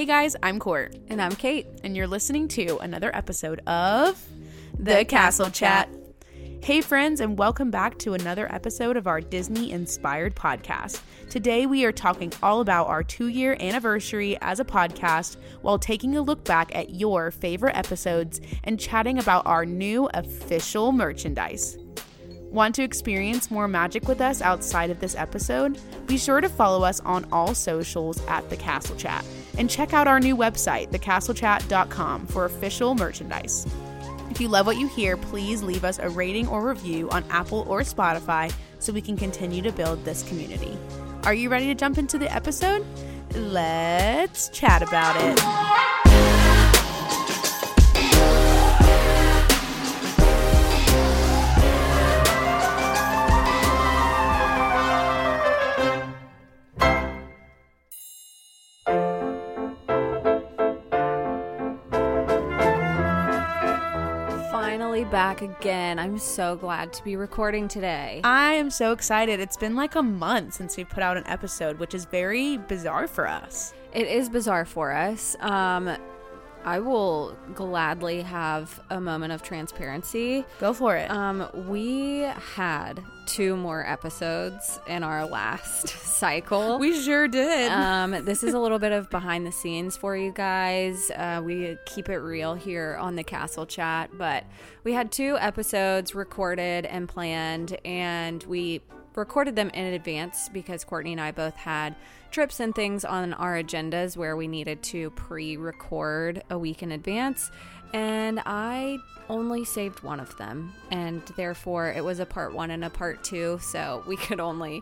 Hey guys, I'm Court. And I'm Kate. And you're listening to another episode of The Castle Chat. Hey friends, and welcome back to another episode of our Disney-inspired podcast. Today we are talking all about our 2-year anniversary as a podcast while taking a look back at your favorite episodes and chatting about our new official merchandise. Want to experience more magic with us outside of this episode? Be sure to follow us on all socials at The Castle Chat and check out our new website, thecastlechat.com, for official merchandise. If you love what you hear, please leave us a rating or review on Apple or Spotify so we can continue to build this community. Are you ready to jump into the episode? Let's chat about it. Back again. I'm so glad to be recording today. I am so excited. It's been like a month since we put out an episode, which is very bizarre for us. It is bizarre for us. I will gladly have a moment of transparency. Go for it. We had 2 more episodes in our last cycle. We sure did. This is a little bit of behind the scenes for you guys. We keep it real here on The Castle Chat, but we had 2 episodes recorded and planned, and we recorded them in advance because Courtney and I both had trips and things on our agendas where we needed to pre-record a week in advance, and I only saved one of them, and therefore it was a part 1 and a part 2, so we could only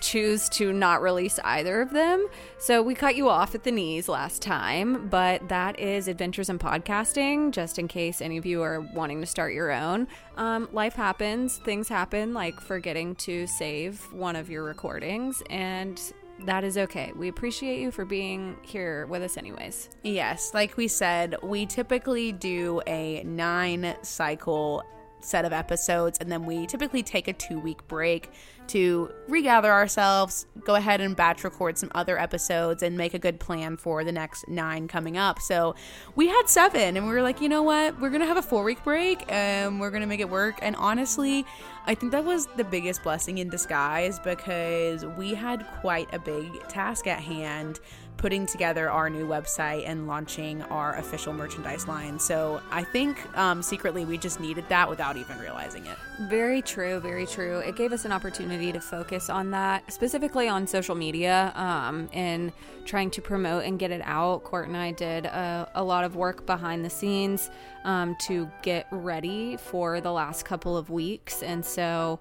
choose to not release either of them. So we cut you off at the knees last time, but that is Adventures in Podcasting, just in case any of you are wanting to start your own. Life happens, things happen, like forgetting to save one of your recordings, and that is okay. We appreciate you for being here with us anyways. Yes, like we said, we typically do a 9 cycle set of episodes, and then we typically take a 2-week break to regather ourselves, go ahead and batch record some other episodes, and make a good plan for the next 9 coming up. So we had 7, and we were like, you know what, we're gonna have a 4-week break and we're gonna make it work. And honestly, I think that was the biggest blessing in disguise, because we had quite a big task at hand, putting together our new website and launching our official merchandise line. So I think secretly we just needed that without even realizing it. Very true, very true. It gave us an opportunity to focus on that, specifically on social media and trying to promote and get it out. Court and I did a lot of work behind the scenes to get ready for the last couple of weeks. And so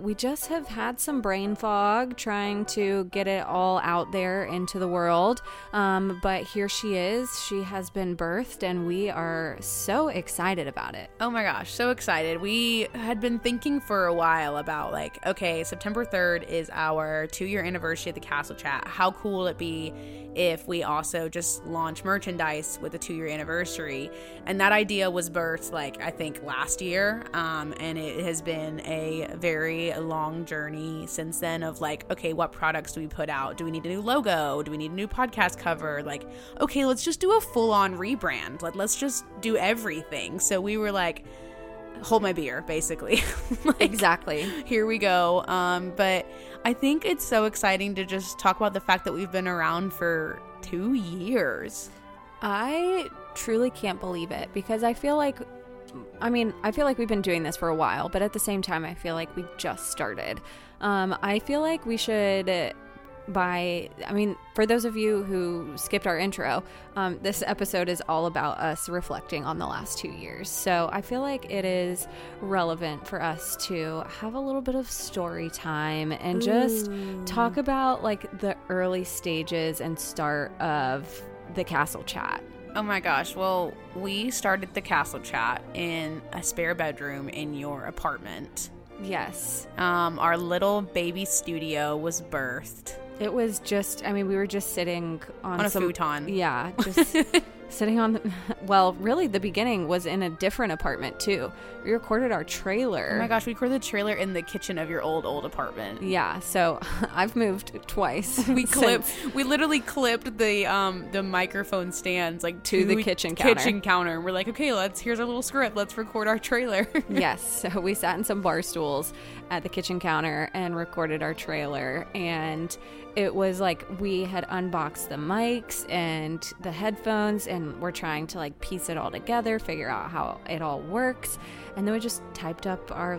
we just have had some brain fog trying to get it all out there into the world. But here she is. She has been birthed, and we are so excited about it. Oh my gosh, so excited. We had been thinking for a while about, like, okay, September 3rd is our 2-year anniversary of The Castle Chat. How cool would it be if we also just launch merchandise with the 2-year anniversary? And that idea was birthed, like, I think last year, and it has been a very long journey since then of, like, okay, what products do we put out? Do we need a new logo? Do we need a new podcast cover? Like, okay, let's just do a full-on rebrand. Let's just do everything. So we were like, hold my beer, basically. Like, exactly. Here we go. But I think it's so exciting to just talk about the fact that we've been around for 2 years. I truly can't believe it, because I feel like we've been doing this for a while, but at the same time, I feel like we just started. I feel like we should... for those of you who skipped our intro, this episode is all about us reflecting on the last 2 years. So I feel like it is relevant for us to have a little bit of story time and just talk about, like, the early stages and start of The Castle Chat. Oh my gosh. Well, we started The Castle Chat in a spare bedroom in your apartment. Yes. Our little baby studio was birthed. It was just, we were just sitting on a futon. Yeah, just Sitting on the... Well, really, the beginning was in a different apartment, too. We recorded our trailer. Oh, my gosh. We recorded the trailer in the kitchen of your old apartment. Yeah. So, I've moved twice. We literally clipped the microphone stands, like, to the kitchen counter. And we're like, okay, here's our little script. Let's record our trailer. Yes. So, we sat in some bar stools at the kitchen counter and recorded our trailer. And... it was like we had unboxed the mics and the headphones and we're trying to like piece it all together, figure out how it all works. And then we just typed up our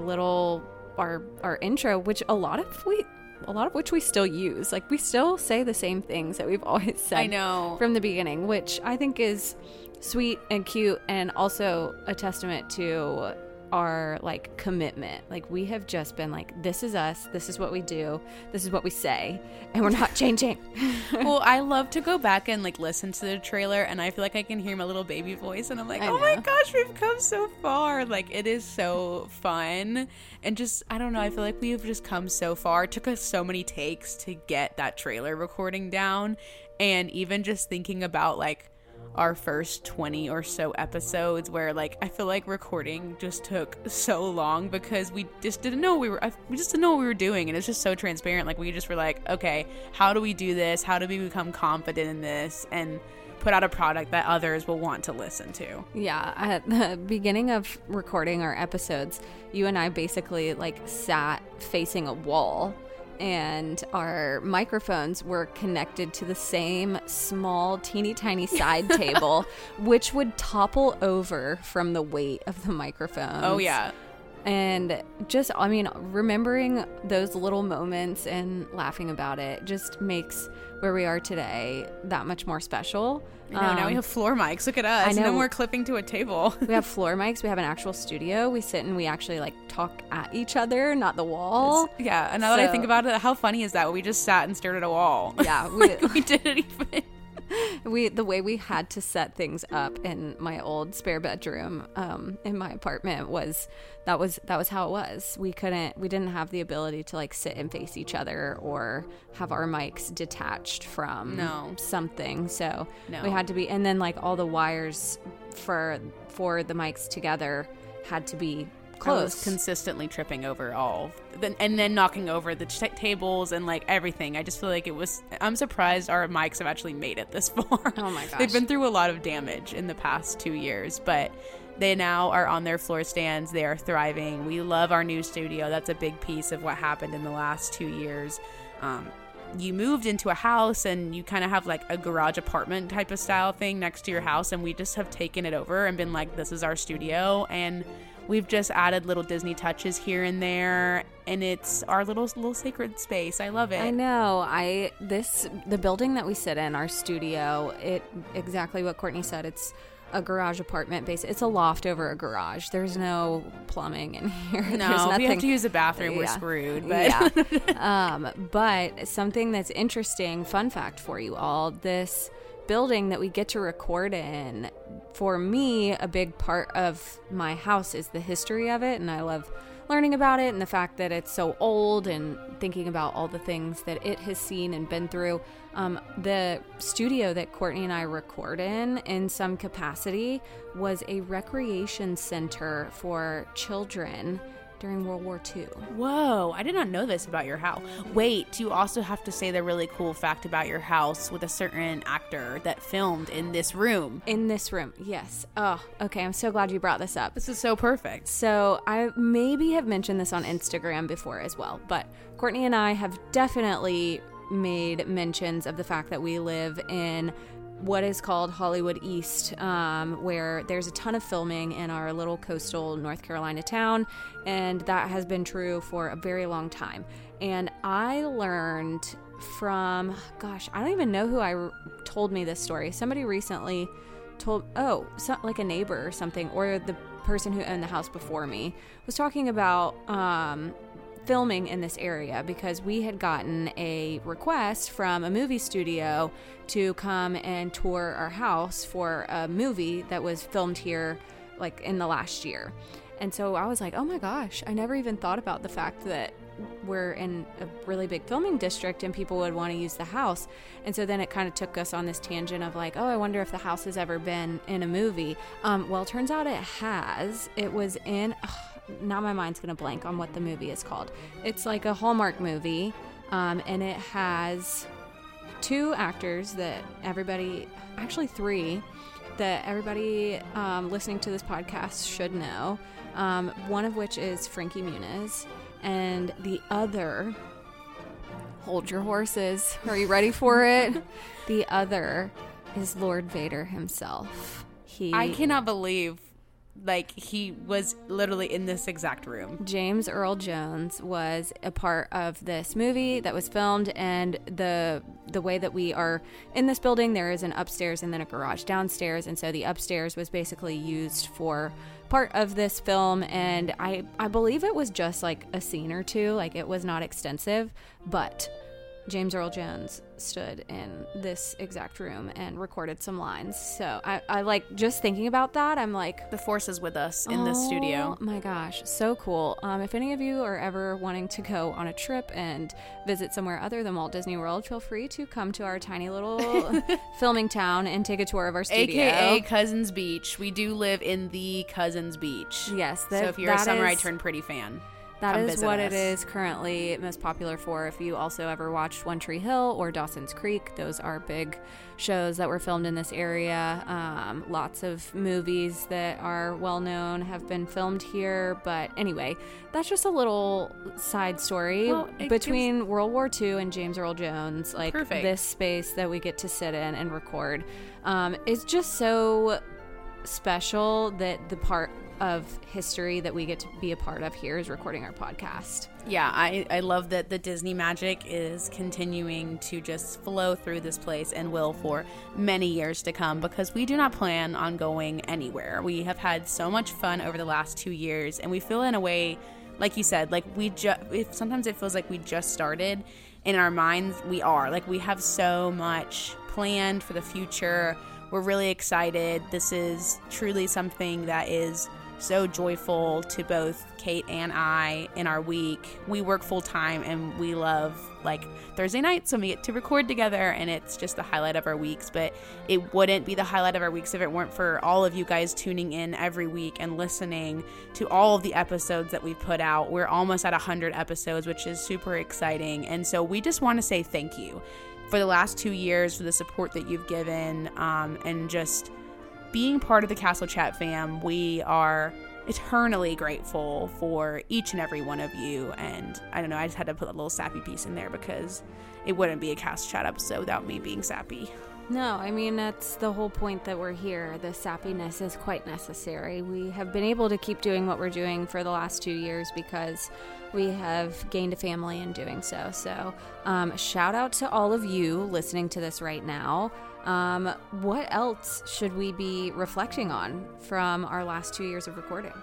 intro, which a lot of which we still use. Like we still say the same things that we've always said from the beginning, which I think is sweet and cute and also a testament to our like commitment. Like we have just been like, this is us, this is what we do, this is what we say, and we're not changing. Well, I love to go back and like listen to the trailer and I feel like I can hear my little baby voice and I'm like, oh my gosh, we've come so far. Like it is so fun and just, I don't know, I feel like we've just come so far. It took us so many takes to get that trailer recording down, and even just thinking about like our first 20 or so episodes where like I feel like recording just took so long because we just didn't know what we were doing, and it's just so transparent. Like we just were like, okay, how do we do this, how do we become confident in this and put out a product that others will want to listen to? Yeah, at the beginning of recording our episodes, you and I basically like sat facing a wall and our microphones were connected to the same small, teeny tiny side table, which would topple over from the weight of the microphones. Oh, yeah. And just, I mean, remembering those little moments and laughing about it just makes where we are today that much more special. I know, now we have floor mics. Look at us. I know. And then we're clipping to a table. We have floor mics. We have an actual studio. We sit and we actually like talk at each other, not the wall. Yeah. And now that I think about it, how funny is that? We just sat and stared at a wall. Yeah. We, like, we didn't even... the way we had to set things up in my old spare bedroom in my apartment was that was how it was. We didn't have the ability to like sit and face each other or have our mics detached from something. So we had to be, and then like all the wires for the mics together had to be close. I was consistently tripping over all and then knocking over the tables and like everything. I just feel like I'm surprised our mics have actually made it this far. Oh my gosh. They've been through a lot of damage in the past 2 years, but they now are on their floor stands. They are thriving. We love our new studio. That's a big piece of what happened in the last 2 years. You moved into a house and you kind of have like a garage apartment type of style thing next to your house, and we just have taken it over and been like, this is our studio. And we've just added little Disney touches here and there, and it's our little sacred space. I love it. I know. The building that we sit in, our studio, it exactly what Courtney said. It's a garage apartment base. It's a loft over a garage. There's no plumbing in here. No, if we have to use a bathroom, we're screwed. But. Yeah. But something that's interesting, fun fact for you all, this building that we get to record in, for me, a big part of my house is the history of it, and I love learning about it and the fact that it's so old and thinking about all the things that it has seen and been through. The studio that Courtney and I record in some capacity, was a recreation center for children during World War II. Whoa, I did not know this about your house. Wait, you also have to say the really cool fact about your house with a certain actor that filmed in this room. In this room, yes. Oh, okay, I'm so glad you brought this up. This is so perfect. So I maybe have mentioned this on Instagram before as well, but Courtney and I have definitely made mentions of the fact that we live in what is called Hollywood East, where there's a ton of filming in our little coastal North Carolina town, and that has been true for a very long time. And I learned from, gosh, I don't even know who told me this story. Somebody recently told, like a neighbor or something, or the person who owned the house before me was talking about filming in this area, because we had gotten a request from a movie studio to come and tour our house for a movie that was filmed here like in the last year. And so I was like, oh my gosh, I never even thought about the fact that we're in a really big filming district and people would want to use the house. And so then it kind of took us on this tangent of like, oh, I wonder if the house has ever been in a movie. Well, it turns out it has. It was in, now my mind's going to blank on what the movie is called. It's like a Hallmark movie. And it has two actors that everybody, actually three, that everybody listening to this podcast should know. One of which is Frankie Muniz. And the other, hold your horses. Are you ready for it? The other is Lord Vader himself. I cannot believe, like, he was literally in this exact room. James Earl Jones was a part of this movie that was filmed, and the way that we are in this building, there is an upstairs and then a garage downstairs, and so the upstairs was basically used for part of this film, and I believe it was just like a scene or two, like it was not extensive, but James Earl Jones stood in this exact room and recorded some lines. So I like just thinking about that. I'm like, the force is with us in this studio. Oh my gosh, so cool. If any of you are ever wanting to go on a trip and visit somewhere other than Walt Disney World, feel free to come to our tiny little filming town and take a tour of our studio. AKA Cousins Beach. We do live in the Cousins Beach. Yes. So if you're a Samurai Turn Pretty fan. That is what it is currently most popular for. If you also ever watched One Tree Hill or Dawson's Creek, those are big shows that were filmed in this area. Lots of movies that are well-known have been filmed here. But anyway, that's just a little side story. Well, between World War II and James Earl Jones, like perfect. This space that we get to sit in and record is just so special that the part of history that we get to be a part of here is recording our podcast. Yeah, I love that the Disney magic is continuing to just flow through this place and will for many years to come, because we do not plan on going anywhere. We have had so much fun over the last 2 years, and we feel in a way, like you said, like sometimes it feels like we just started. In our minds, we are. Like, we have so much planned for the future. We're really excited. This is truly something that is so joyful to both Kate and I in our week. We work full time and we love like Thursday nights when we get to record together, and it's just the highlight of our weeks, but it wouldn't be the highlight of our weeks if it weren't for all of you guys tuning in every week and listening to all of the episodes that we put out. We're almost at 100 episodes, which is super exciting, and so we just want to say thank you for the last 2 years for the support that you've given and just being part of the Castle Chat fam. We are eternally grateful for each and every one of you. And I don't know, I just had to put a little sappy piece in there because it wouldn't be a Castle Chat episode without me being sappy. No, I mean, that's the whole point that we're here. The sappiness is quite necessary. We have been able to keep doing what we're doing for the last 2 years because we have gained a family in doing so. So shout out to all of you listening to this right now. What else should we be reflecting on from our last 2 years of recording?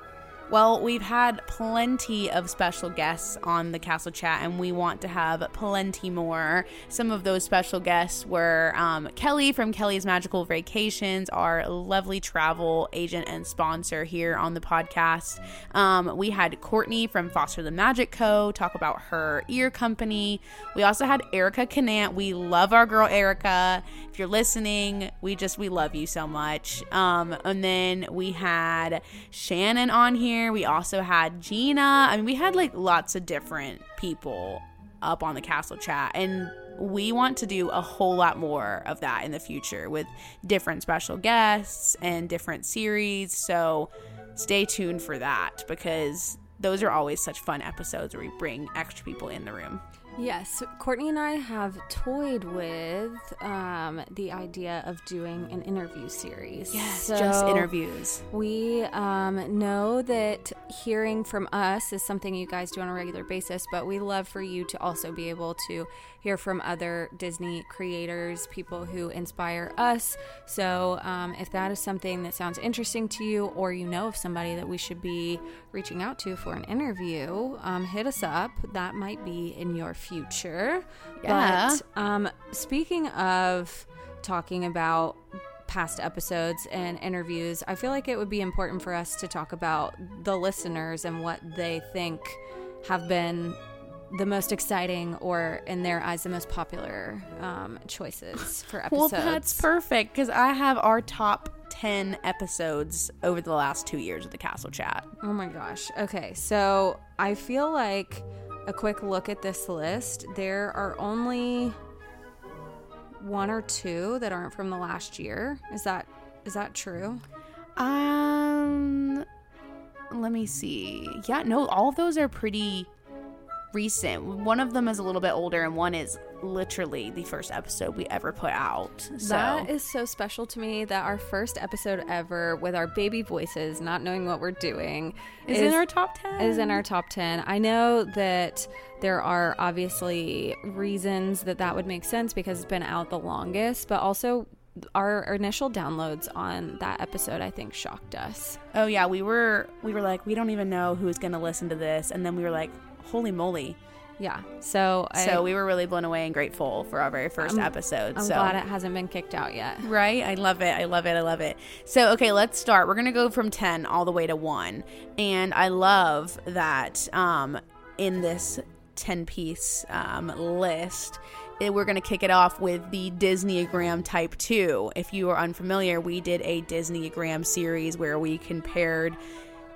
Well, we've had plenty of special guests on the Castle Chat, and we want to have plenty more. Some of those special guests were Kelly from Kelly's Magical Vacations, our lovely travel agent and sponsor here on the podcast. We had Courtney from Foster the Magic Co. talk about her ear company. We also had Erica Canant. We love our girl Erica. If you're listening, we love you so much. And then we had Shannon on here. We also had Gina. I mean, we had like lots of different people up on the Castle Chat, and we want to do a whole lot more of that in the future with different special guests and different series. So stay tuned for that, because those are always such fun episodes where we bring extra people in the room. Yes, Courtney and I have toyed with the idea of doing an interview series. Yes, so just interviews. We know that hearing from us is something you guys do on a regular basis, but we love for you to also be able to hear from other Disney creators, people who inspire us. So if that is something that sounds interesting to you, or you know of somebody that we should be reaching out to for an interview, hit us up. That might be in your future. Yeah. But speaking of talking about past episodes and interviews, I feel like it would be important for us to talk about the listeners and what they think have been the most exciting, or in their eyes, the most popular choices for episodes. Well, that's perfect, because I have our top 10 episodes over the last 2 years of The Castle Chat. Oh my gosh. Okay, so I feel like a quick look at this list, there are only one or two that aren't from the last year. Is that true? Let me see. Yeah, no, all of those are pretty recent. One of them is a little bit older, and one is literally the first episode we ever put out. So. That is so special to me that our first episode ever, with our baby voices, not knowing what we're doing, is in our top 10. Is in our top 10. I know that there are obviously reasons that would make sense because it's been out the longest, but also our initial downloads on that episode, I think, shocked us. Oh yeah, we were like, we don't even know who's going to listen to this, and then we were like, holy moly. Yeah. So we were really blown away and grateful for our very first episode. I'm glad it hasn't been kicked out yet. Right? I love it. So, okay, let's start. We're going to go from 10 all the way to 1. And I love that in this 10-piece list, we're going to kick it off with the Disneyagram Type 2. If you are unfamiliar, we did a Disneyagram series where we compared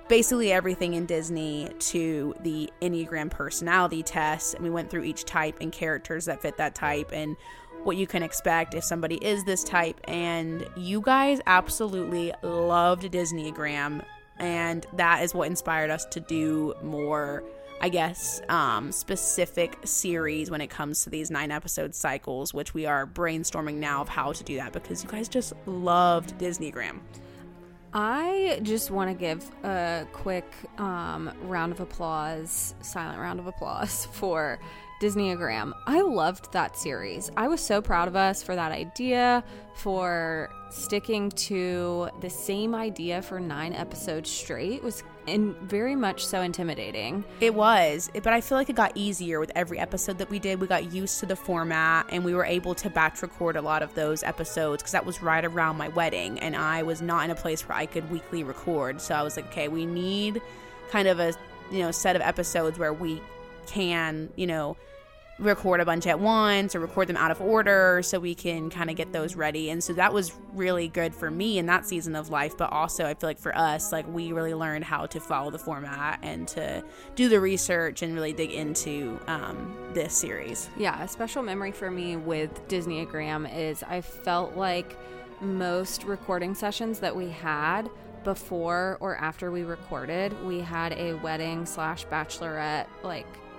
basically everything in Disney to the Enneagram personality test, and we went through each type and characters that fit that type and what you can expect if somebody is this type. And you guys absolutely loved Disneyagram, and that is what inspired us to do more, I guess, specific series when it comes to these 9-episode cycles, which we are brainstorming now of how to do that, because you guys just loved Disneyagram. I just want to give a quick silent round of applause for Disneyagram. I loved that series. I was so proud of us for that idea, for sticking to the same idea for 9 episodes straight. It was very much so intimidating. It was, but I feel like it got easier with every episode that we did. We got used to the format, and we were able to batch record a lot of those episodes, because that was right around my wedding, and I was not in a place where I could weekly record. So I was like, okay, we need kind of a set of episodes where we can record a bunch at once, or record them out of order, so we can kind of get those ready. And so that was really good for me in that season of life, but also I feel like for us, like, we really learned how to follow the format and to do the research and really dig into this series. Yeah, a special memory for me with Disneyagram is I felt like most recording sessions that we had before or after we recorded, we had a wedding / bachelorette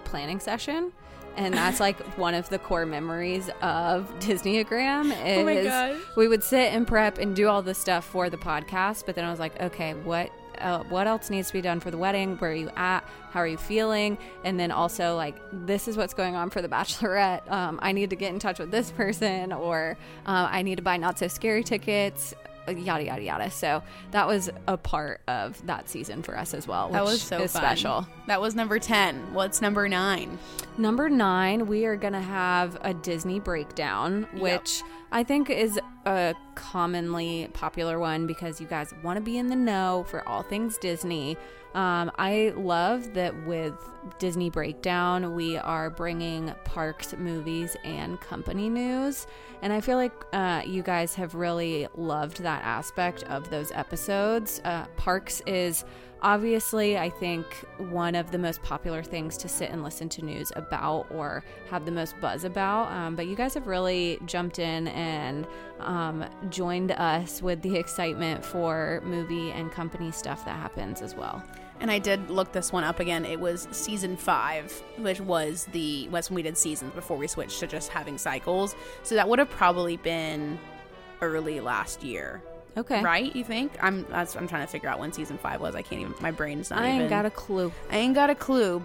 planning session. And that's one of the core memories of Disneyagram is, oh my gosh, we would sit and prep and do all this stuff for the podcast. But then I was like, okay, what else needs to be done for the wedding? Where are you at? How are you feeling? And then also this is what's going on for the bachelorette. I need to get in touch with this person, or I need to buy not so scary tickets. Yada yada yada. So that was a part of that season for us as well, which that was so is fun. Special. That was number 10. What's number 9? Number 9, we are gonna have a Disney breakdown, which I think is a commonly popular one because you guys want to be in the know for all things Disney. I love that with Disney Breakdown, we are bringing parks, movies, and company news. And I feel like you guys have really loved that aspect of those episodes. Parks is obviously, I think, one of the most popular things to sit and listen to news about or have the most buzz about. But you guys have really jumped in and joined us with the excitement for movie and company stuff that happens as well. And I did look this one up again. It was season 5, which was when we did seasons before we switched to just having cycles. So that would have probably been early last year. Okay. Right? You think? I'm trying to figure out when season 5 was. I can't even. My brain's not. I ain't got a clue.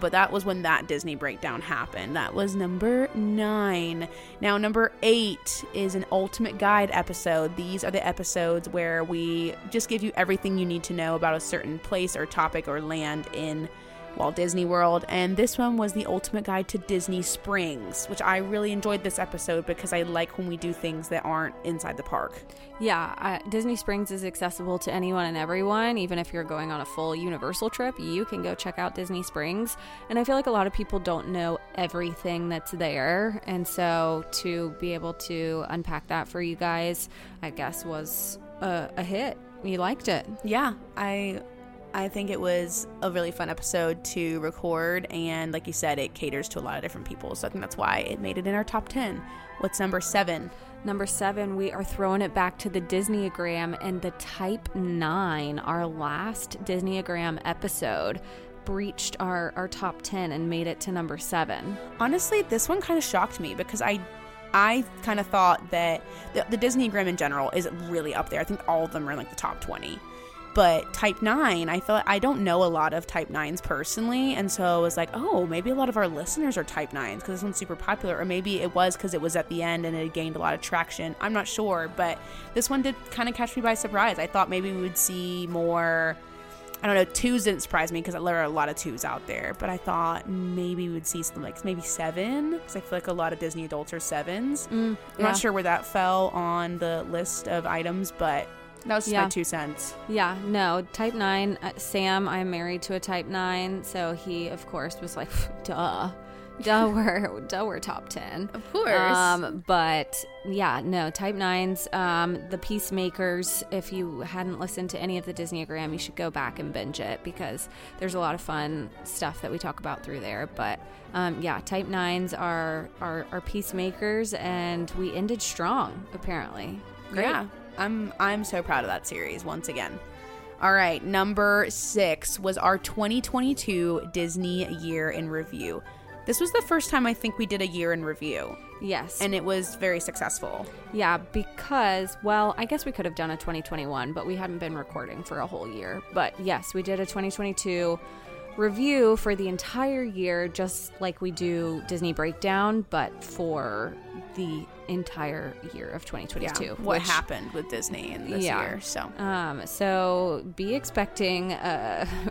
But that was when that Disney breakdown happened. That was number 9. Now number 8 is an Ultimate Guide episode. These are the episodes where we just give you everything you need to know about a certain place or topic or land in Walt Disney World, and this one was The Ultimate Guide to Disney Springs, which I really enjoyed this episode because I like when we do things that aren't inside the park. Yeah, Disney Springs is accessible to anyone and everyone. Even if you're going on a full Universal trip, you can go check out Disney Springs, and I feel like a lot of people don't know everything that's there, and so to be able to unpack that for you guys, I guess, was a hit. You liked it. Yeah, I think it was a really fun episode to record, and like you said, it caters to a lot of different people, so I think that's why it made it in our top 10. What's number 7? Number 7, we are throwing it back to the Disneyagram and the Type 9. Our last Disneyagram episode breached our top 10 and made it to number 7. Honestly, this one kind of shocked me because I kind of thought that the Disneyagram in general is really up there. I think all of them are in like the top 20. But Type 9, I feel like I don't know a lot of Type 9s personally, and so I was like, oh, maybe a lot of our listeners are Type 9s because this one's super popular, or maybe it was because it was at the end and it gained a lot of traction. I'm not sure, but this one did kind of catch me by surprise. I thought maybe we would see more, I don't know, 2s didn't surprise me because there are a lot of 2s out there, but I thought maybe we would see something like maybe 7, because I feel like a lot of Disney adults are 7s. I'm not sure where that fell on the list of items, but that was just my 2 cents. Yeah, no, Type 9, Sam, I'm married to a Type 9, so he, of course, was like, duh, we're top 10. Of course. But, yeah, no, Type 9s, the Peacemakers, if you hadn't listened to any of the Disneyagram, you should go back and binge it because there's a lot of fun stuff that we talk about through there. But, yeah, Type 9s are Peacemakers, and we ended strong, apparently. Great. Yeah. I'm so proud of that series once again. All right, number 6 was our 2022 Disney Year in Review. This was the first time I think we did a year in review. Yes. And it was very successful. Yeah, because, well, I guess we could have done a 2021, but we hadn't been recording for a whole year. But yes, we did a 2022 review for the entire year, just like we do Disney Breakdown, but for the entire year of 2022. Yeah, what happened with Disney in this year. So be expecting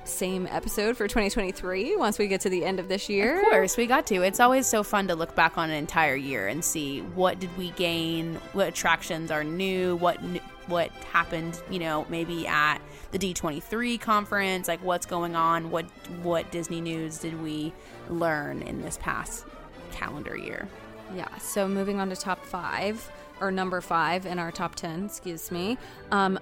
same episode for 2023 once we get to the end of this year. Of course, we got to. It's always so fun to look back on an entire year and see what did we gain, what attractions are new, what happened, you know, maybe at the D23 conference, like what's going on, what Disney news did we learn in this past calendar year. Yeah, so moving on to number 5 in our top 10, excuse me. Our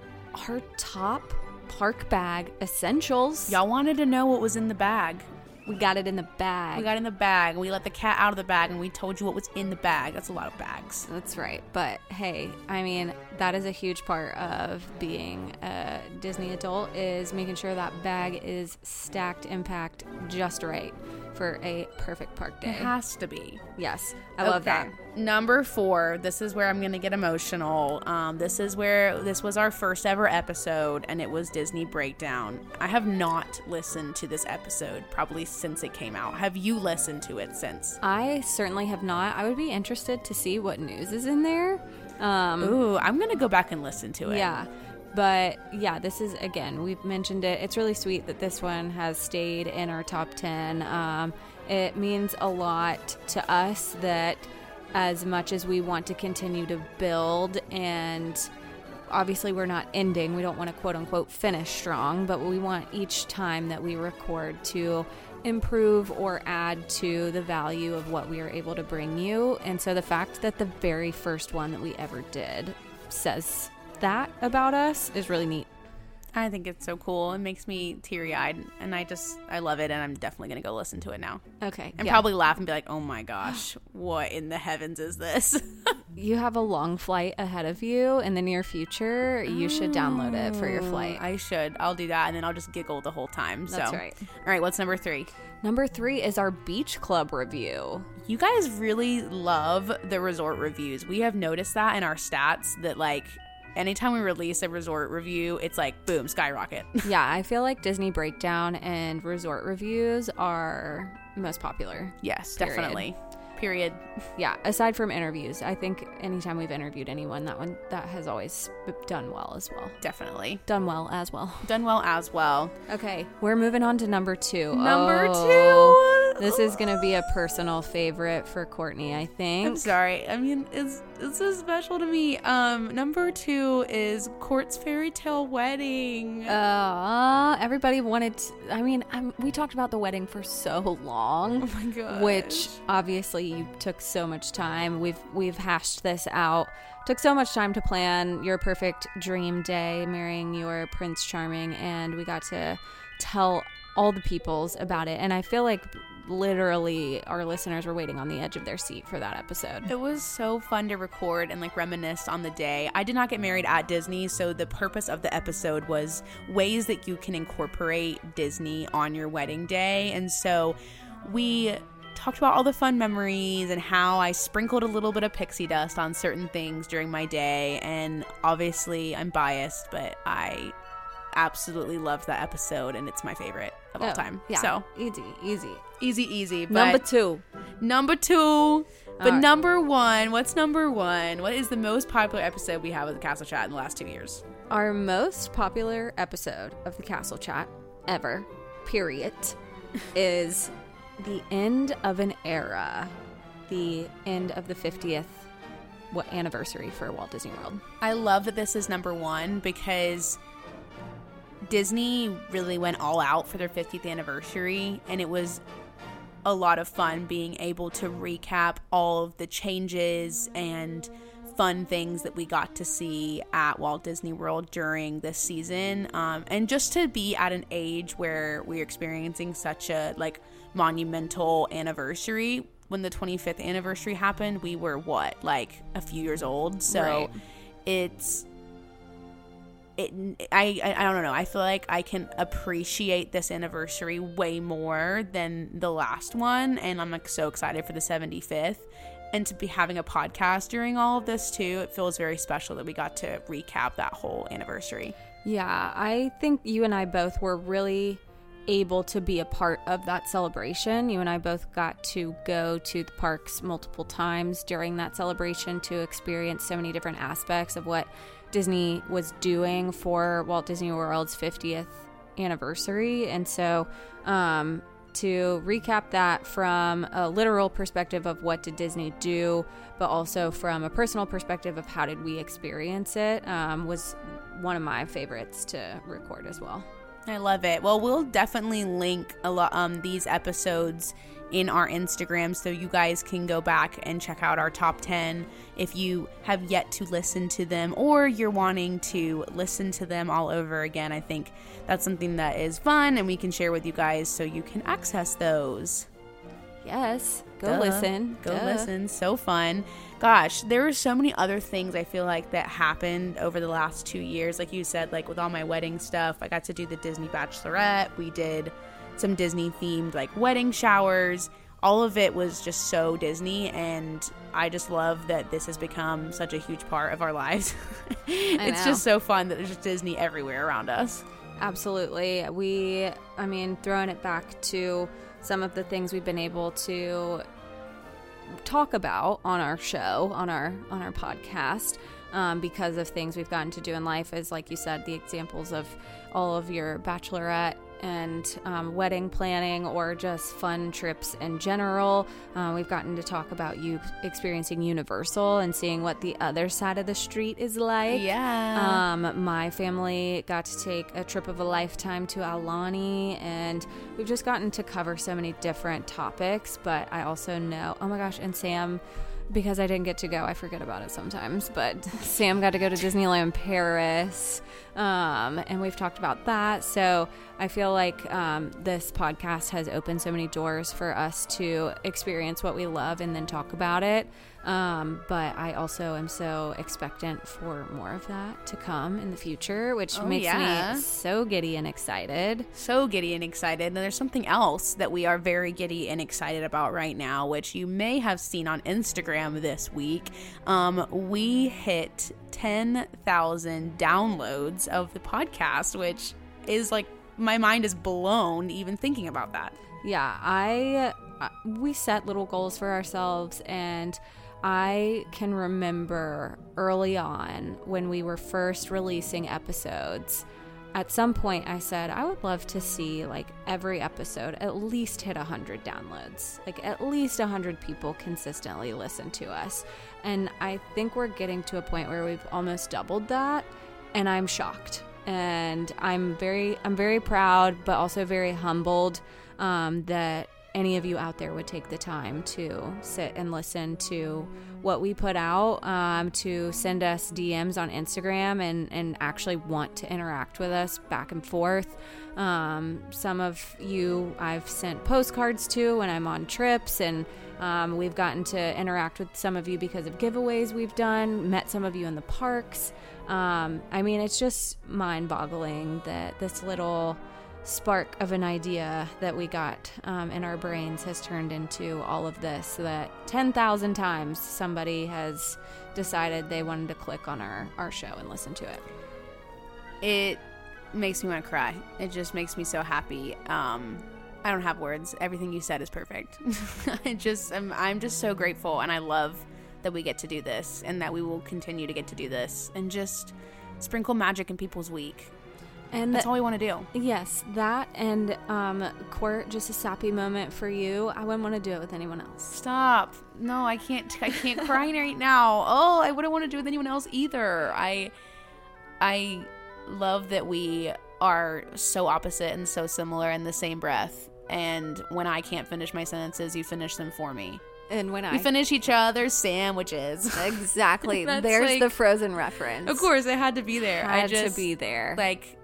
top park bag essentials. Y'all wanted to know what was in the bag. We got it in the bag. We got it in the bag, and we let the cat out of the bag, and we told you what was in the bag. That's a lot of bags. That's right. But, hey, I mean, that is a huge part of being a Disney adult is making sure that bag is stacked and packed just right for a perfect park day. It has to be. Yes. I love that. Number 4, this is where I'm going to get emotional. This was our first ever episode, and it was Disney Breakdown. I have not listened to this episode probably since it came out. Have you listened to it since? I certainly have not. I would be interested to see what news is in there. Ooh, I'm going to go back and listen to it. Yeah. But, yeah, this is, again, we've mentioned it. It's really sweet that this one has stayed in our top 10. It means a lot to us that as much as we want to continue to build, and obviously we're not ending. We don't want to, quote-unquote, finish strong, but we want each time that we record to improve or add to the value of what we are able to bring you. And so the fact that the very first one that we ever did says that about us is really neat. I think it's so cool. It makes me teary-eyed, and I love it, and I'm definitely going to go listen to it now. Okay. And probably laugh and be like, oh my gosh, what in the heavens is this? You have a long flight ahead of you in the near future. You should download it for your flight. I should. I'll do that, and then I'll just giggle the whole time. That's right. All right, what's number 3? Number 3 is our beach club review. You guys really love the resort reviews. We have noticed that in our stats that, like, anytime we release a resort review, it's like, boom, skyrocket. Yeah, I feel like Disney Breakdown and resort reviews are most popular. Yes, period. Definitely. period. Yeah, aside from interviews, I think anytime we've interviewed anyone, that has always done well as well. Definitely. Done well as well. Okay, we're moving on to number two. Number two. This is going to be a personal favorite for Courtney, I think. I'm sorry. I mean, it's so special to me. Number two is Court's Fairy Tale Wedding. Everybody wanted to, we talked about the wedding for so long. Oh my gosh. Which obviously you took so much time. We've hashed this out. Took so much time to plan your perfect dream day, marrying your Prince Charming, and we got to tell all the peoples about it. And I feel like literally our listeners were waiting on the edge of their seat for that episode. It was so fun to record and like reminisce on the day. I did not get married at Disney, so the purpose of the episode was ways that you can incorporate Disney on your wedding day. And so we talked about all the fun memories and how I sprinkled a little bit of pixie dust on certain things during my day. And obviously I'm biased, but I absolutely loved that episode, and it's my favorite of all time. Yeah. So easy. But number two. But right. Number one. What's number one? What is the most popular episode we have of the Castle Chat in the last 2 years? Our most popular episode of the Castle Chat ever, period, is the end of an era, the end of the 50th anniversary for Walt Disney World. I love that this is number one because Disney really went all out for their 50th anniversary, and it was a lot of fun being able to recap all of the changes and fun things that we got to see at Walt Disney World during this season, and just to be at an age where we're experiencing such a like monumental anniversary. When the 25th anniversary happened, we were a few years old, so right. I don't know. I feel like I can appreciate this anniversary way more than the last one, and I'm like so excited for the 75th. And to be having a podcast during all of this too, it feels very special that we got to recap that whole anniversary. Yeah, I think you and I both were really able to be a part of that celebration. You and I both got to go to the parks multiple times during that celebration to experience so many different aspects of what Disney was doing for Walt Disney World's 50th anniversary. And so, to recap that from a literal perspective of what did Disney do, but also from a personal perspective of how did we experience it, was one of my favorites to record as well. I love it. Well, we'll definitely link a lot these episodes in our Instagram, so you guys can go back and check out our top 10 if you have yet to listen to them, or you're wanting to listen to them all over again. I think that's something that is fun and we can share with you guys so you can access those. Yes. Go listen. So fun. Gosh, there were so many other things I feel like that happened over the last 2 years. Like you said, like with all my wedding stuff, I got to do the Disney Bachelorette. We did some Disney themed like wedding showers. All of it was just so Disney, and I just love that this has become such a huge part of our lives. It's just so fun that there's just Disney everywhere around us. Absolutely. Throwing it back to some of the things we've been able to talk about on our show, on our podcast, because of things we've gotten to do in life, is like you said, the examples of all of your bachelorette and wedding planning, or just fun trips in general. We've gotten to talk about you experiencing Universal and seeing what the other side of the street is like. Yeah. My family got to take a trip of a lifetime to Aulani, and we've just gotten to cover so many different topics. But I also know, oh my gosh, and Sam, because I didn't get to go, I forget about it sometimes, but Sam got to go to Disneyland Paris, and we've talked about that. So I feel like this podcast has opened so many doors for us to experience what we love and then talk about it, but I also am so expectant for more of that to come in the future, which makes me so giddy and excited. And there's something else that we are very giddy and excited about right now, which you may have seen on Instagram this week. We hit 10,000 downloads of the podcast, which is like, my mind is blown even thinking about that. Yeah, I we set little goals for ourselves, and I can remember early on when we were first releasing episodes, at some point I said, I would love to see like every episode at least hit 100 downloads. Like at least 100 people consistently listen to us. And I think we're getting to a point where we've almost doubled that, and I'm shocked. And I'm very proud, but also very humbled that any of you out there would take the time to sit and listen to what we put out, to send us DMs on Instagram and actually want to interact with us back and forth. Some of you I've sent postcards to when I'm on trips, and we've gotten to interact with some of you because of giveaways we've done, met some of you in the parks. I mean, it's just mind-boggling that this little spark of an idea that we got in our brains has turned into all of this, so that 10,000 times somebody has decided they wanted to click on our show and listen to it. It makes me want to cry. It just makes me so happy. I don't have words. Everything you said is perfect. I'm just so grateful, and I love that we get to do this and that we will continue to get to do this and just sprinkle magic in people's week. And that's all we want to do. Yes, that and Court, just a sappy moment for you. I wouldn't want to do it with anyone else. Stop. No, I can't cry right now. Oh, I wouldn't want to do it with anyone else either. I love that we are so opposite and so similar in the same breath. And when I can't finish my sentences, you finish them for me. And when we finish each other's sandwiches. Exactly. There's like, the Frozen reference. Of course, it had to be there. To be there. Like,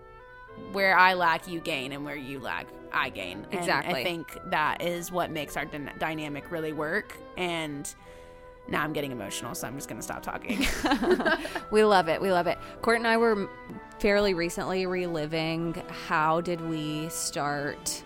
where I lack, you gain, and where you lack, I gain. Exactly. And I think that is what makes our dynamic really work. And now I'm getting emotional, so I'm just going to stop talking. We love it. Court and I were fairly recently reliving how did we start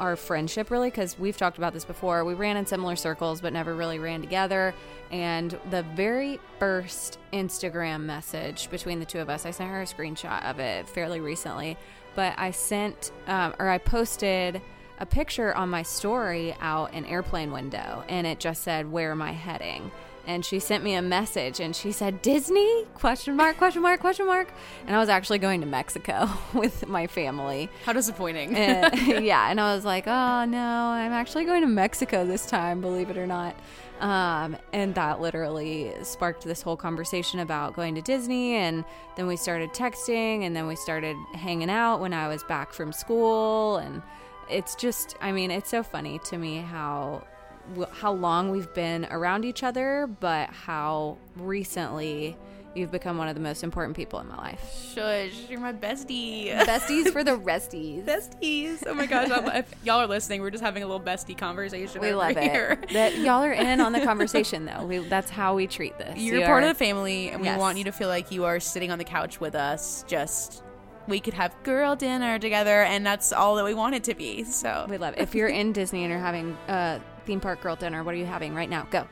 our friendship, really, because we've talked about this before. We ran in similar circles but never really ran together, and the very first Instagram message between the two of us, I sent her a screenshot of it fairly recently, but I sent I posted a picture on my story out an airplane window, and it just said, where am I heading? And she sent me a message, and she said, Disney? $? And I was actually going to Mexico with my family. How disappointing. And I was like, oh, no, I'm actually going to Mexico this time, believe it or not. And that literally sparked this whole conversation about going to Disney, and then we started texting, and then we started hanging out when I was back from school. And it's just, I mean, it's so funny to me how long we've been around each other, but how recently you've become one of the most important people in my life. Shush, you're my bestie. Besties for the resties. Besties. Oh my gosh, if y'all are listening, we're just having a little bestie conversation. We love here. It. That y'all are in on the conversation, though. That's how we treat this. You're part of the family, and we want you to feel like you are sitting on the couch with us. Just, we could have girl dinner together, and that's all that we want it to be. So we love it. If you're in Disney and you're having theme park girl dinner, what are you having right now? Go.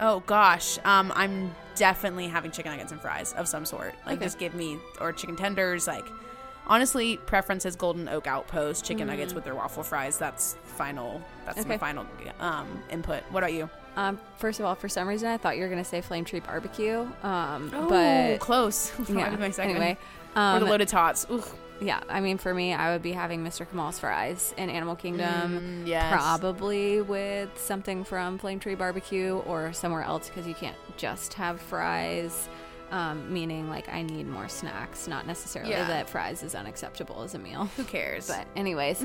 Oh gosh, I'm definitely having chicken nuggets and fries of some sort. Like, okay. Just give me, or chicken tenders. Like, honestly, preference is Golden Oak Outpost chicken nuggets with their waffle fries. My final input. What about you? First of all, for some reason I thought you were gonna say Flame Tree Barbecue. But close. Yeah. My second. Anyway, or the Loaded Tots. Ooh. Yeah, I mean, for me, I would be having Mr. Kamal's fries in Animal Kingdom, probably with something from Flame Tree Barbecue or somewhere else, because you can't just have fries, meaning, like, I need more snacks, not necessarily that fries is unacceptable as a meal. Who cares? But anyways,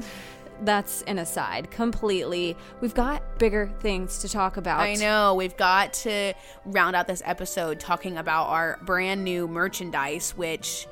that's an aside completely. We've got bigger things to talk about. I know. We've got to round out this episode talking about our brand new merchandise, which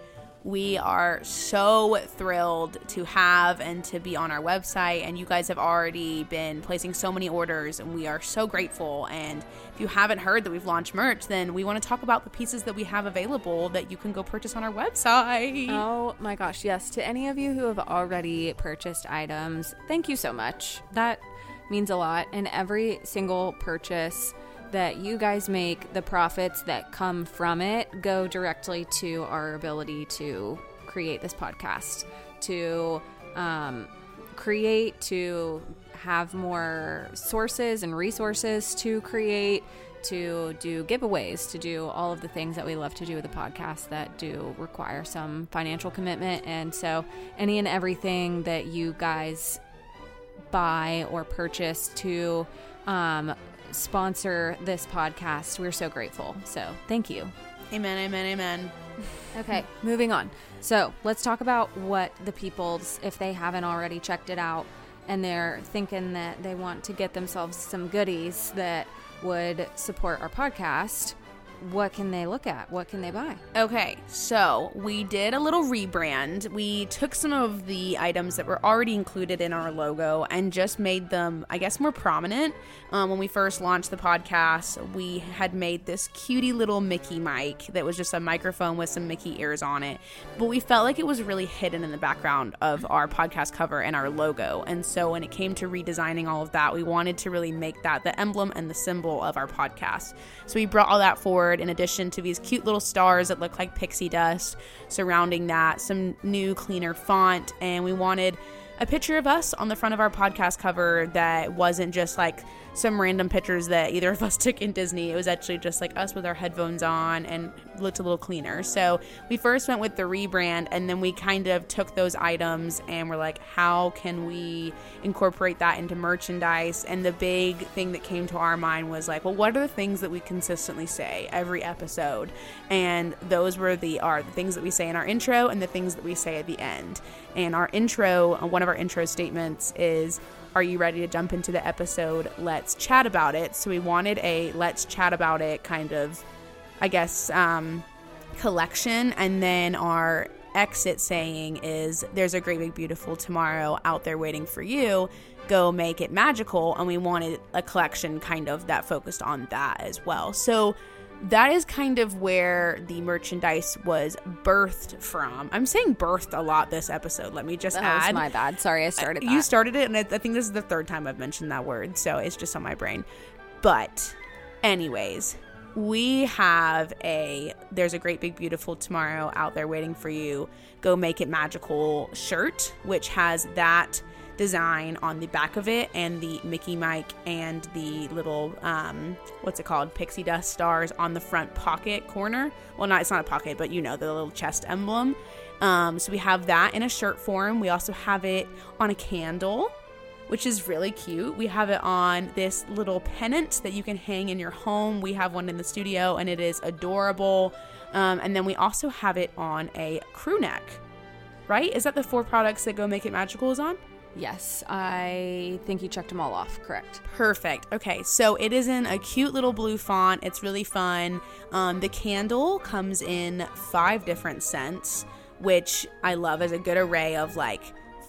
we are so thrilled to have and to be on our website, and you guys have already been placing so many orders, and we are so grateful. And if you haven't heard that we've launched merch, then we want to talk about the pieces that we have available that you can go purchase on our website. Oh my gosh, yes. To any of you who have already purchased items, thank you so much. That means a lot. And every single purchase that you guys make, the profits that come from it go directly to our ability to create this podcast, to create, to have more sources and resources to create, to do giveaways, to do all of the things that we love to do with the podcast that do require some financial commitment. And so any and everything that you guys buy or purchase to sponsor this podcast, we're so grateful. So thank you. Amen, amen, amen. Okay, moving on. So let's talk about what the peoples, if they haven't already checked it out and they're thinking that they want to get themselves some goodies that would support our podcast, what can they look at? What can they buy? Okay, so we did a little rebrand. We took some of the items that were already included in our logo and just made them, I guess, more prominent. When we first launched the podcast, we had made this cutie little Mickey mic that was just a microphone with some Mickey ears on it. But we felt like it was really hidden in the background of our podcast cover and our logo. And so when it came to redesigning all of that, we wanted to really make that the emblem and the symbol of our podcast. So we brought all that forward, in addition to these cute little stars that look like pixie dust surrounding that, some new cleaner font, and we wanted a picture of us on the front of our podcast cover that wasn't just like some random pictures that either of us took in Disney. It was actually just like us with our headphones on and looked a little cleaner. So we first went with the rebrand, and then we kind of took those items and we're like, how can we incorporate that into merchandise? And the big thing that came to our mind was like, well, what are the things that we consistently say every episode? And those were the things that we say in our intro and the things that we say at the end. And our intro, one of our intro statements is, are you ready to jump into the episode? Let's chat about it. So we wanted a let's chat about it kind of, I guess, collection. And then our exit saying is, there's a great big beautiful tomorrow out there waiting for you. Go make it magical. And we wanted a collection kind of that focused on that as well. So that is kind of where the merchandise was birthed from. I'm saying birthed a lot this episode. Let me just add. That was my bad. Sorry, I started that. You started it, and I think this is the third time I've mentioned that word, so it's just on my brain. But anyways, we have there's a great big beautiful tomorrow out there waiting for you. Go make it magical shirt, which has that design on the back of it and the Mickey Mike and the little pixie dust stars on the front pocket corner. Well, not, it's not a pocket, but the little chest emblem. So we have that in a shirt form. We also have it on a candle, which is really cute. We have it on this little pennant that you can hang in your home. We have one in the studio and it is adorable. And then we also have it on a crew neck, right? Is that the 4 products that Go Make It Magical is on? Yes, I think you checked them all off, correct? Perfect. Okay, so it is in a cute little blue font. It's really fun. The candle comes in 5 different scents, which I love as a good array of like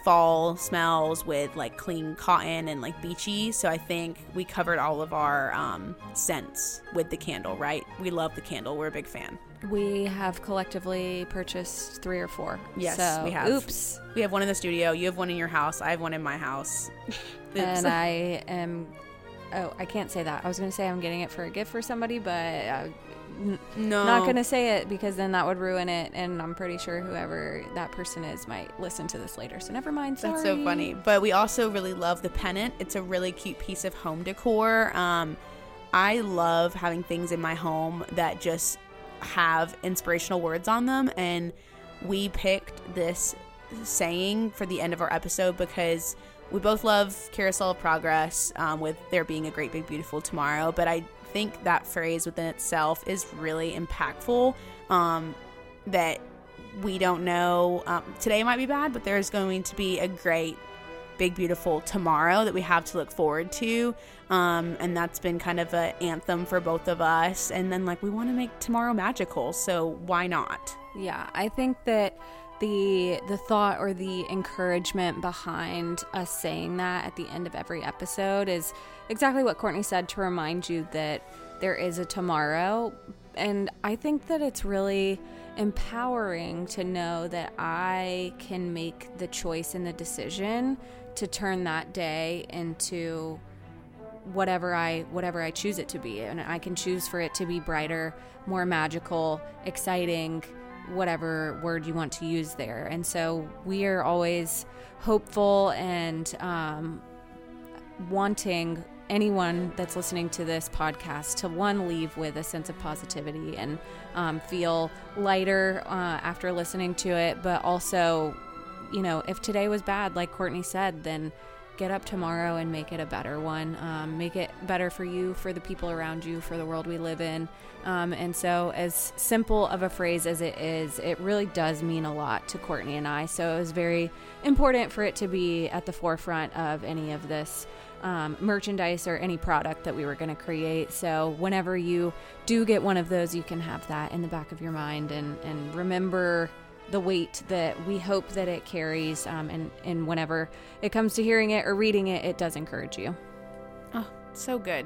fall smells with like clean cotton and like beachy. So I think we covered all of our scents with the candle, right? We love the candle. We're a big fan. We have collectively purchased 3 or 4. Yes, so, we have. Oops. We have one in the studio. You have one in your house. I have one in my house. And I can't say that. I was going to say I'm getting it for a gift for somebody, but not going to say it because then that would ruin it. And I'm pretty sure whoever that person is might listen to this later. So never mind. Sorry. That's so funny. But we also really love the pennant. It's a really cute piece of home decor. I love having things in my home that just have inspirational words on them, and we picked this saying for the end of our episode because we both love Carousel of Progress, with there being a great big beautiful tomorrow, but I think that phrase within itself is really impactful, that we don't know, today might be bad, but there's going to be a great big beautiful tomorrow that we have to look forward to, and that's been kind of an anthem for both of us. And then like we want to make tomorrow magical, so why not? Yeah, I think that the thought or the encouragement behind us saying that at the end of every episode is exactly what Courtney said, to remind you that there is a tomorrow. And I think that it's really empowering to know that I can make the choice and the decision to turn that day into whatever I choose it to be. And I can choose for it to be brighter, more magical, exciting, whatever word you want to use there. And so we are always hopeful and wanting anyone that's listening to this podcast to, one, leave with a sense of positivity and feel lighter after listening to it, but also, you know, if today was bad, like Courtney said, then get up tomorrow and make it a better one. Make it better for you, for the people around you, for the world we live in. And so as simple of a phrase as it is, it really does mean a lot to Courtney and I. So it was very important for it to be at the forefront of any of this merchandise or any product that we were going to create. So whenever you do get one of those, you can have that in the back of your mind and remember the weight that we hope that it carries, and whenever it comes to hearing it or reading it, it does encourage you. Oh, so good.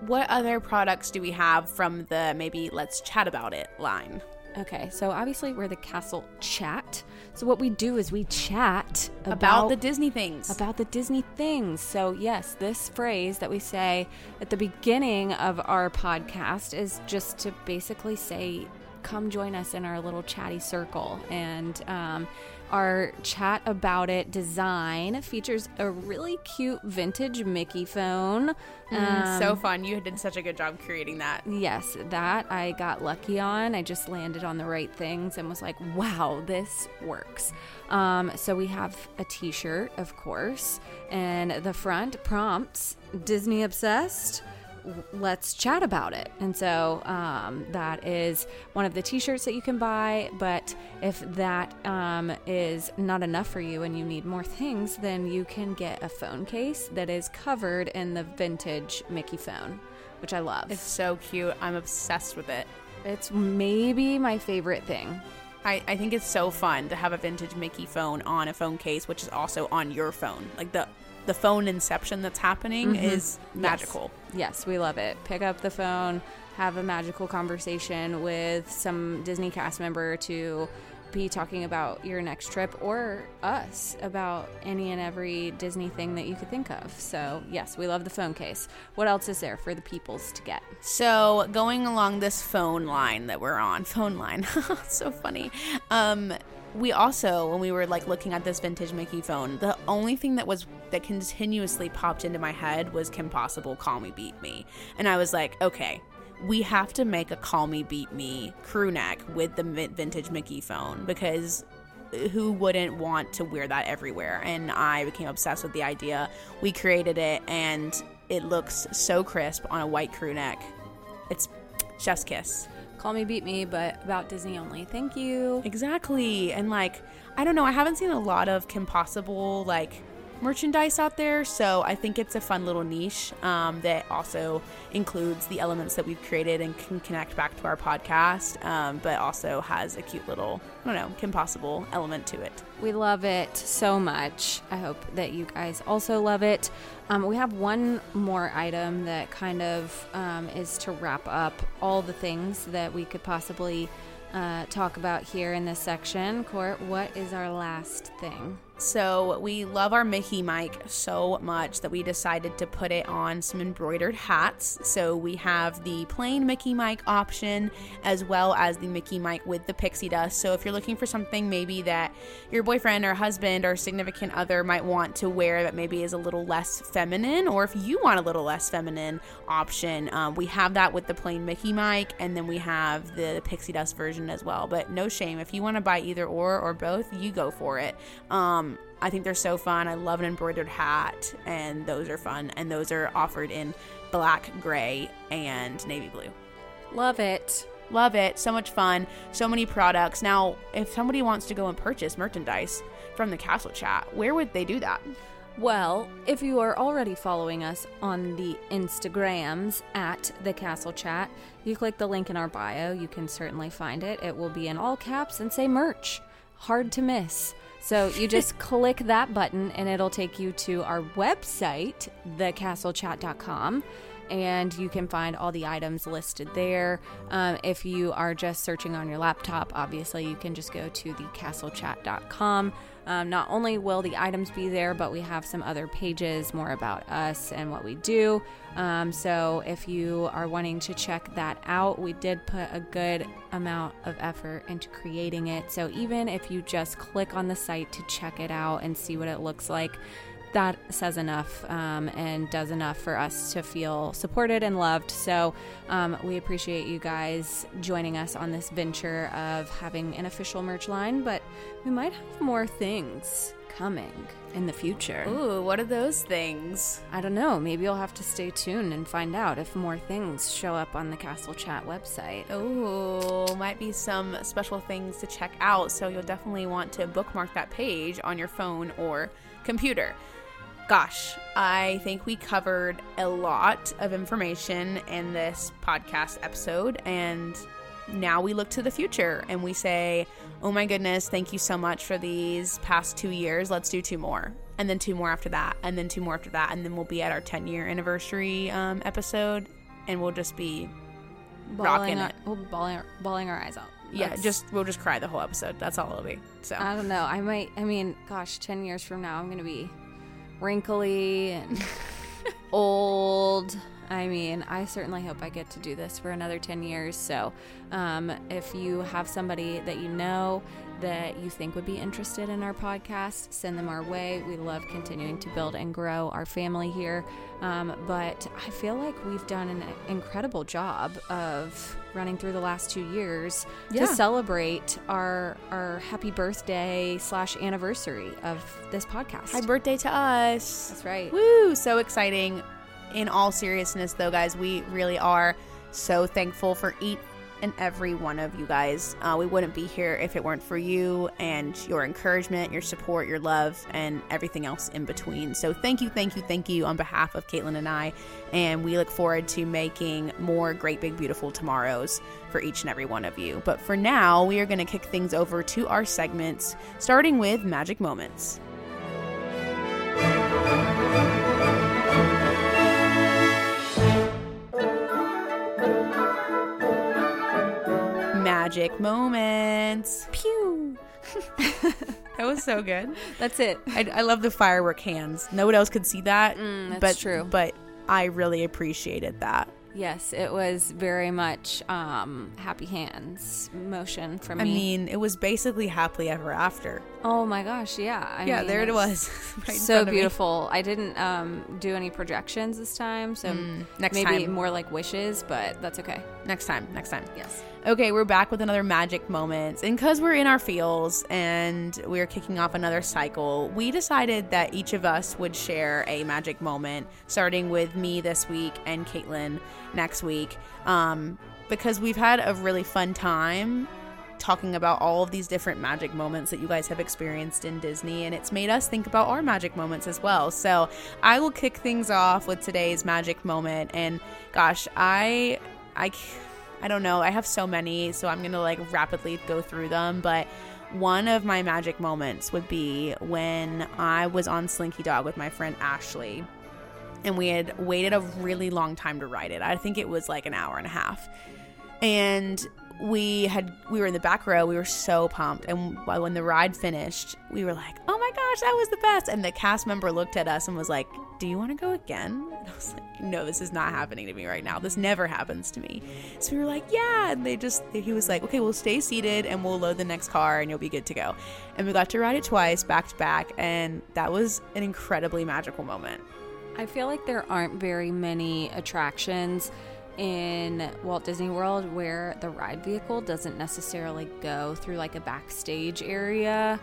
What other products do we have from the maybe let's chat about it line? Okay, so obviously we're the Castle Chat. So what we do is we chat about the Disney things. About the Disney things. So yes, this phrase that we say at the beginning of our podcast is just to basically say, come join us in our little chatty circle. And our chat about it design features a really cute vintage Mickey phone. So fun. You did such a good job creating that. Yes, that I got lucky on. I just landed on the right things and was like, wow, this works. So we have a t-shirt, of course, and the front prompts Disney obsessed. Let's chat about it. And so that is one of the t-shirts that you can buy. But if that is not enough for you and you need more things, then you can get a phone case that is covered in the vintage Mickey phone, which I love. It's so cute. I'm obsessed with it. It's maybe my favorite thing. I think it's so fun to have a vintage Mickey phone on a phone case, which is also on your phone. Like the phone inception that's happening is magical. Yes, we love it. Pick up the phone, have a magical conversation with some Disney cast member to be talking about your next trip, or us about any and every Disney thing that you could think of. So yes, we love the phone case. What else is there for the peoples to get? So going along this phone line that we're on, so funny. We also, when we were like looking at this vintage Mickey phone, the only thing that continuously popped into my head was Kim Possible, Call Me, Beat Me. And I was like, okay, we have to make a Call Me, Beat Me crew neck with the vintage Mickey phone, because who wouldn't want to wear that everywhere? And I became obsessed with the idea. We created it, and it looks so crisp on a white crew neck. It's chef's kiss. Call Me, Beat Me, but about Disney only. Thank you. Exactly. And like, I don't know, I haven't seen a lot of Kim Possible like merchandise out there, so I think it's a fun little niche that also includes the elements that we've created and can connect back to our podcast, but also has a cute little, I don't know, Kim Possible element to it. We love it so much. I hope that you guys also love it. We have one more item that kind of is to wrap up all the things that we could possibly talk about here in this section. Court, what is our last thing? So we love our Mickey mic so much that we decided to put it on some embroidered hats. So we have the plain Mickey mic option, as well as the Mickey mic with the pixie dust. So if you're looking for something maybe that your boyfriend or husband or significant other might want to wear that maybe is a little less feminine, or if you want a little less feminine option, we have that with the plain Mickey mic, and then we have the pixie dust version as well. But no shame. If you want to buy either or both, you go for it. I think they're so fun. I love an embroidered hat, and those are fun, and those are offered in black, gray, and navy blue. Love it. Love it. So much fun. So many products. Now, if somebody wants to go and purchase merchandise from the Castle Chat, where would they do that? Well, if you are already following us on the Instagrams at The Castle Chat, you click the link in our bio. You can certainly find it. It will be in all caps and say merch. Hard to miss. So you just click that button, and it'll take you to our website, thecastlechat.com, and you can find all the items listed there. If you are just searching on your laptop, obviously you can just go to thecastlechat.com. Not only will the items be there, but we have some other pages, more about us and what we do. So if you are wanting to check that out, we did put a good amount of effort into creating it. So even if you just click on the site to check it out and see what it looks like, that says enough and does enough for us to feel supported and loved. So we appreciate you guys joining us on this venture of having an official merch line, but we might have more things coming in the future. Ooh, what are those things? I don't know. Maybe you'll have to stay tuned and find out if more things show up on the Castle Chat website. Ooh, might be some special things to check out, so you'll definitely want to bookmark that page on your phone or computer. Gosh, I think we covered a lot of information in this podcast episode, and now we look to the future and we say, oh my goodness, thank you so much for these past 2 years. Let's do 2 more. And then 2 more after that. And then 2 more after that. And then we'll be at our 10-year anniversary episode, and we'll just be rocking it. We'll be bawling our eyes out. Yeah, we'll just cry the whole episode. That's all it'll be. So I don't know. Gosh, 10 years from now, I'm going to be wrinkly and old. I certainly hope I get to do this for another 10 years. So if you have somebody that you know that you think would be interested in our podcast, send them our way. We love continuing to build and grow our family here. But I feel like we've done an incredible job of running through the last 2 years to celebrate our happy birthday / anniversary of this podcast. Happy birthday to us. That's right. Woo, so exciting. In all seriousness, though, guys, we really are so thankful for each and every one of you guys. We wouldn't be here if it weren't for you and your encouragement, your support, your love, and everything else in between. So thank you, thank you, thank you on behalf of Caitlin and I. And we look forward to making more great, big, beautiful tomorrows for each and every one of you. But for now, we are going to kick things over to our segments, starting with Magic Moments. Magic moments. Pew. That was so good. That's it. I love the firework hands. No one else could see that. That's true. But I really appreciated that. Yes, it was very much happy hands motion for me. It was basically Happily Ever After. Oh my gosh, yeah. There it was. Right so beautiful. I didn't do any projections this time, so maybe more like wishes, but that's okay. Next time. Yes. Okay, we're back with another Magic Moments, and because we're in our feels and we're kicking off another cycle, we decided that each of us would share a magic moment, starting with me this week and Caitlin next week, because we've had a really fun time talking about all of these different magic moments that you guys have experienced in Disney, and it's made us think about our magic moments as well. So I will kick things off with today's magic moment, and gosh, I don't know. I have so many, so I'm going to rapidly go through them. But one of my magic moments would be when I was on Slinky Dog with my friend Ashley, and we had waited a really long time to ride it. I think it was an hour and a half. And we were in the back row. We were so pumped. And when the ride finished, we were like, oh my gosh, that was the best. And the cast member looked at us and was like, do you want to go again? And I was like, no, this is not happening to me right now. This never happens to me. So we were like, yeah. And he was like, okay, we'll stay seated and we'll load the next car and you'll be good to go. And we got to ride it twice back to back. And that was an incredibly magical moment. I feel like there aren't very many attractions in Walt Disney World where the ride vehicle doesn't necessarily go through a backstage area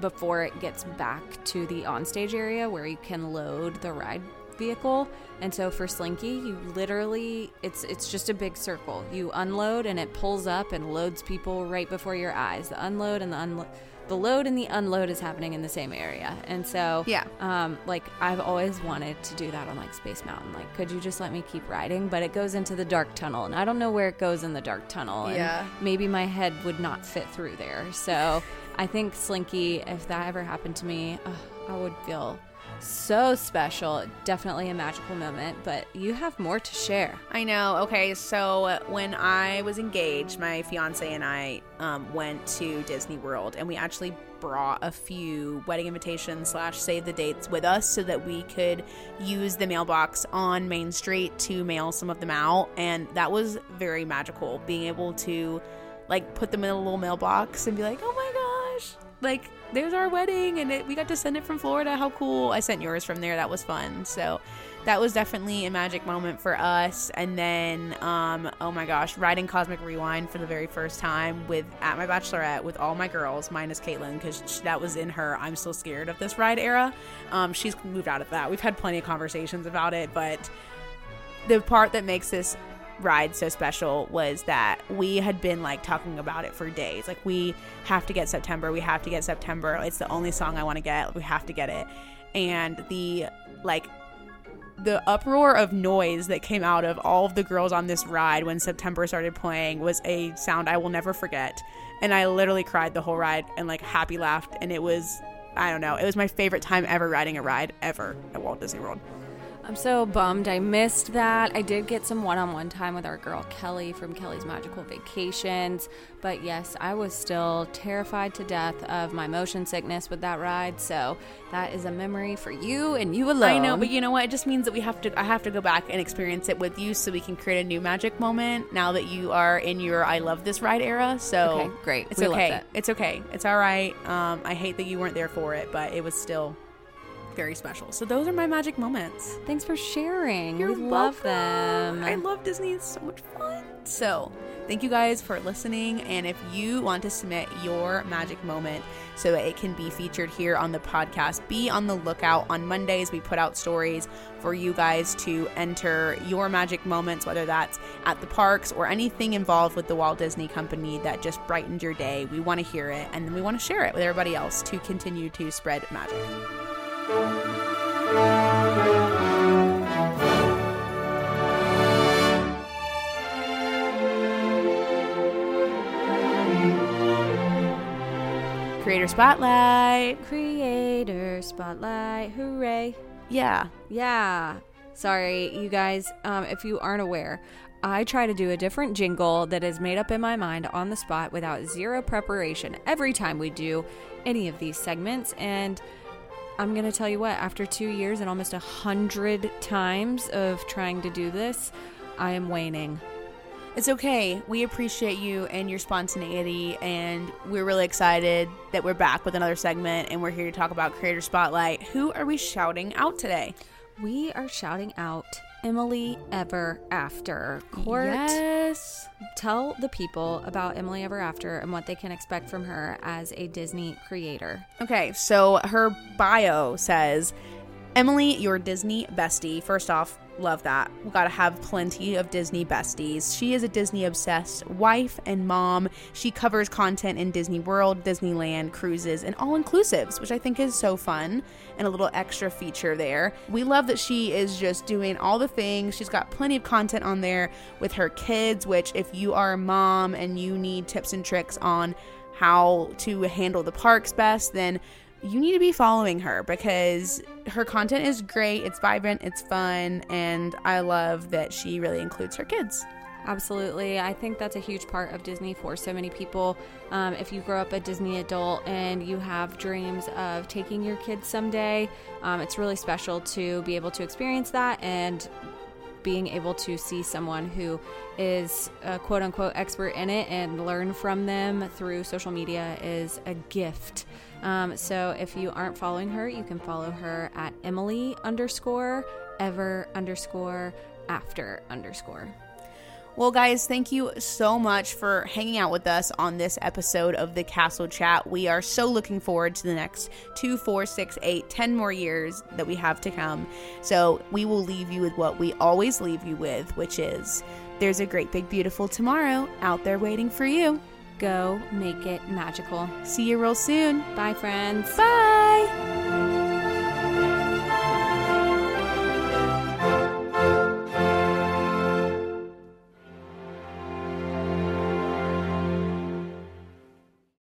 before it gets back to the onstage area where you can load the ride vehicle. And so for Slinky, you literally, it's just a big circle. You unload and it pulls up and loads people right before your eyes. The unload and the load and the unload is happening in the same area. And so I've always wanted to do that on Space Mountain. Could you just let me keep riding? But it goes into the dark tunnel, and I don't know where it goes in the dark tunnel, and maybe my head would not fit through there. So I think Slinky, if that ever happened to me, I would feel so special. Definitely a magical moment, but you have more to share. I know. Okay, so when I was engaged, my fiance and I went to Disney World, and we actually brought a few wedding invitations / save the dates with us so that we could use the mailbox on Main Street to mail some of them out, and that was very magical, being able to put them in a little mailbox and be like, oh my gosh, there's our wedding, and we got to send it from Florida. How cool. I sent yours from there. That was fun. So that was definitely a magic moment for us. And then, oh my gosh, riding Cosmic Rewind for the very first time at my bachelorette with all my girls, minus Caitlin, because that was in her I'm so scared of this ride era. She's moved out of that. We've had plenty of conversations about it, but the part that makes this ride so special was that we had been like talking about it for days. Like, we have to get September. We have to get September. It's the only song I want to get. We have to get it. And the uproar of noise that came out of all of the girls on this ride when September started playing was a sound I will never forget. And I literally cried the whole ride and like happy laughed. And it was, I don't know, it was my favorite time ever riding a ride ever at Walt Disney World. I'm so bummed I missed that. I did get some one-on-one time with our girl Kelly from Kelly's Magical Vacations. But yes, I was still terrified to death of my motion sickness with that ride. So that is a memory for you and you alone. I know, but you know what? It just means that I have to go back and experience it with you so we can create a new magic moment now that you are in your I love this ride era. So okay, great. It's okay. It's okay. It's all right. I hate that you weren't there for it, but it was still very special. So those are my magic moments. Thanks for sharing. We love them. I love Disney. It's so much fun. So thank you guys for listening. And if you want to submit your magic moment so that it can be featured here on the podcast, be on the lookout. On Mondays, we put out stories for you guys to enter your magic moments, whether that's at the parks or anything involved with the Walt Disney Company that just brightened your day. We want to hear it, and then we want to share it with everybody else to continue to spread magic. Creator Spotlight. Creator Spotlight. Hooray. Yeah. Yeah. Sorry, you guys, if you aren't aware, I try to do a different jingle that is made up in my mind on the spot without zero preparation every time we do any of these segments. And I'm going to tell you what, after 2 years and almost 100 times of trying to do this, I am waning. It's okay. We appreciate you and your spontaneity, and we're really excited that we're back with another segment, and we're here to talk about Creator Spotlight. Who are we shouting out today? We are shouting out Emily Ever After. Court, yes. Tell the people about Emily Ever After and what they can expect from her as a Disney creator. Okay, so her bio says, Emily, your Disney bestie. First off, love that. We've got to have plenty of Disney besties. She is a Disney-obsessed wife and mom. She covers content in Disney World, Disneyland, cruises, and all-inclusives, which I think is so fun and a little extra feature there. We love that she is just doing all the things. She's got plenty of content on there with her kids, which if you are a mom and you need tips and tricks on how to handle the parks best, then you need to be following her because her content is great, it's vibrant, it's fun, and I love that she really includes her kids. Absolutely. I think that's a huge part of Disney for so many people. If you grow up a Disney adult and you have dreams of taking your kids someday, it's really special to be able to experience that and being able to see someone who is a quote-unquote expert in it and learn from them through social media is a gift. So if you aren't following her, you can follow her at Emily_Ever_After_. Well, guys, thank you so much for hanging out with us on this episode of The Castle Chat. We are so looking forward to the next 2, 4, 6, 8, 10 more years that we have to come. So we will leave you with what we always leave you with, which is there's a great, big, beautiful tomorrow out there waiting for you. Go make it magical. See you real soon. Bye, friends. Bye.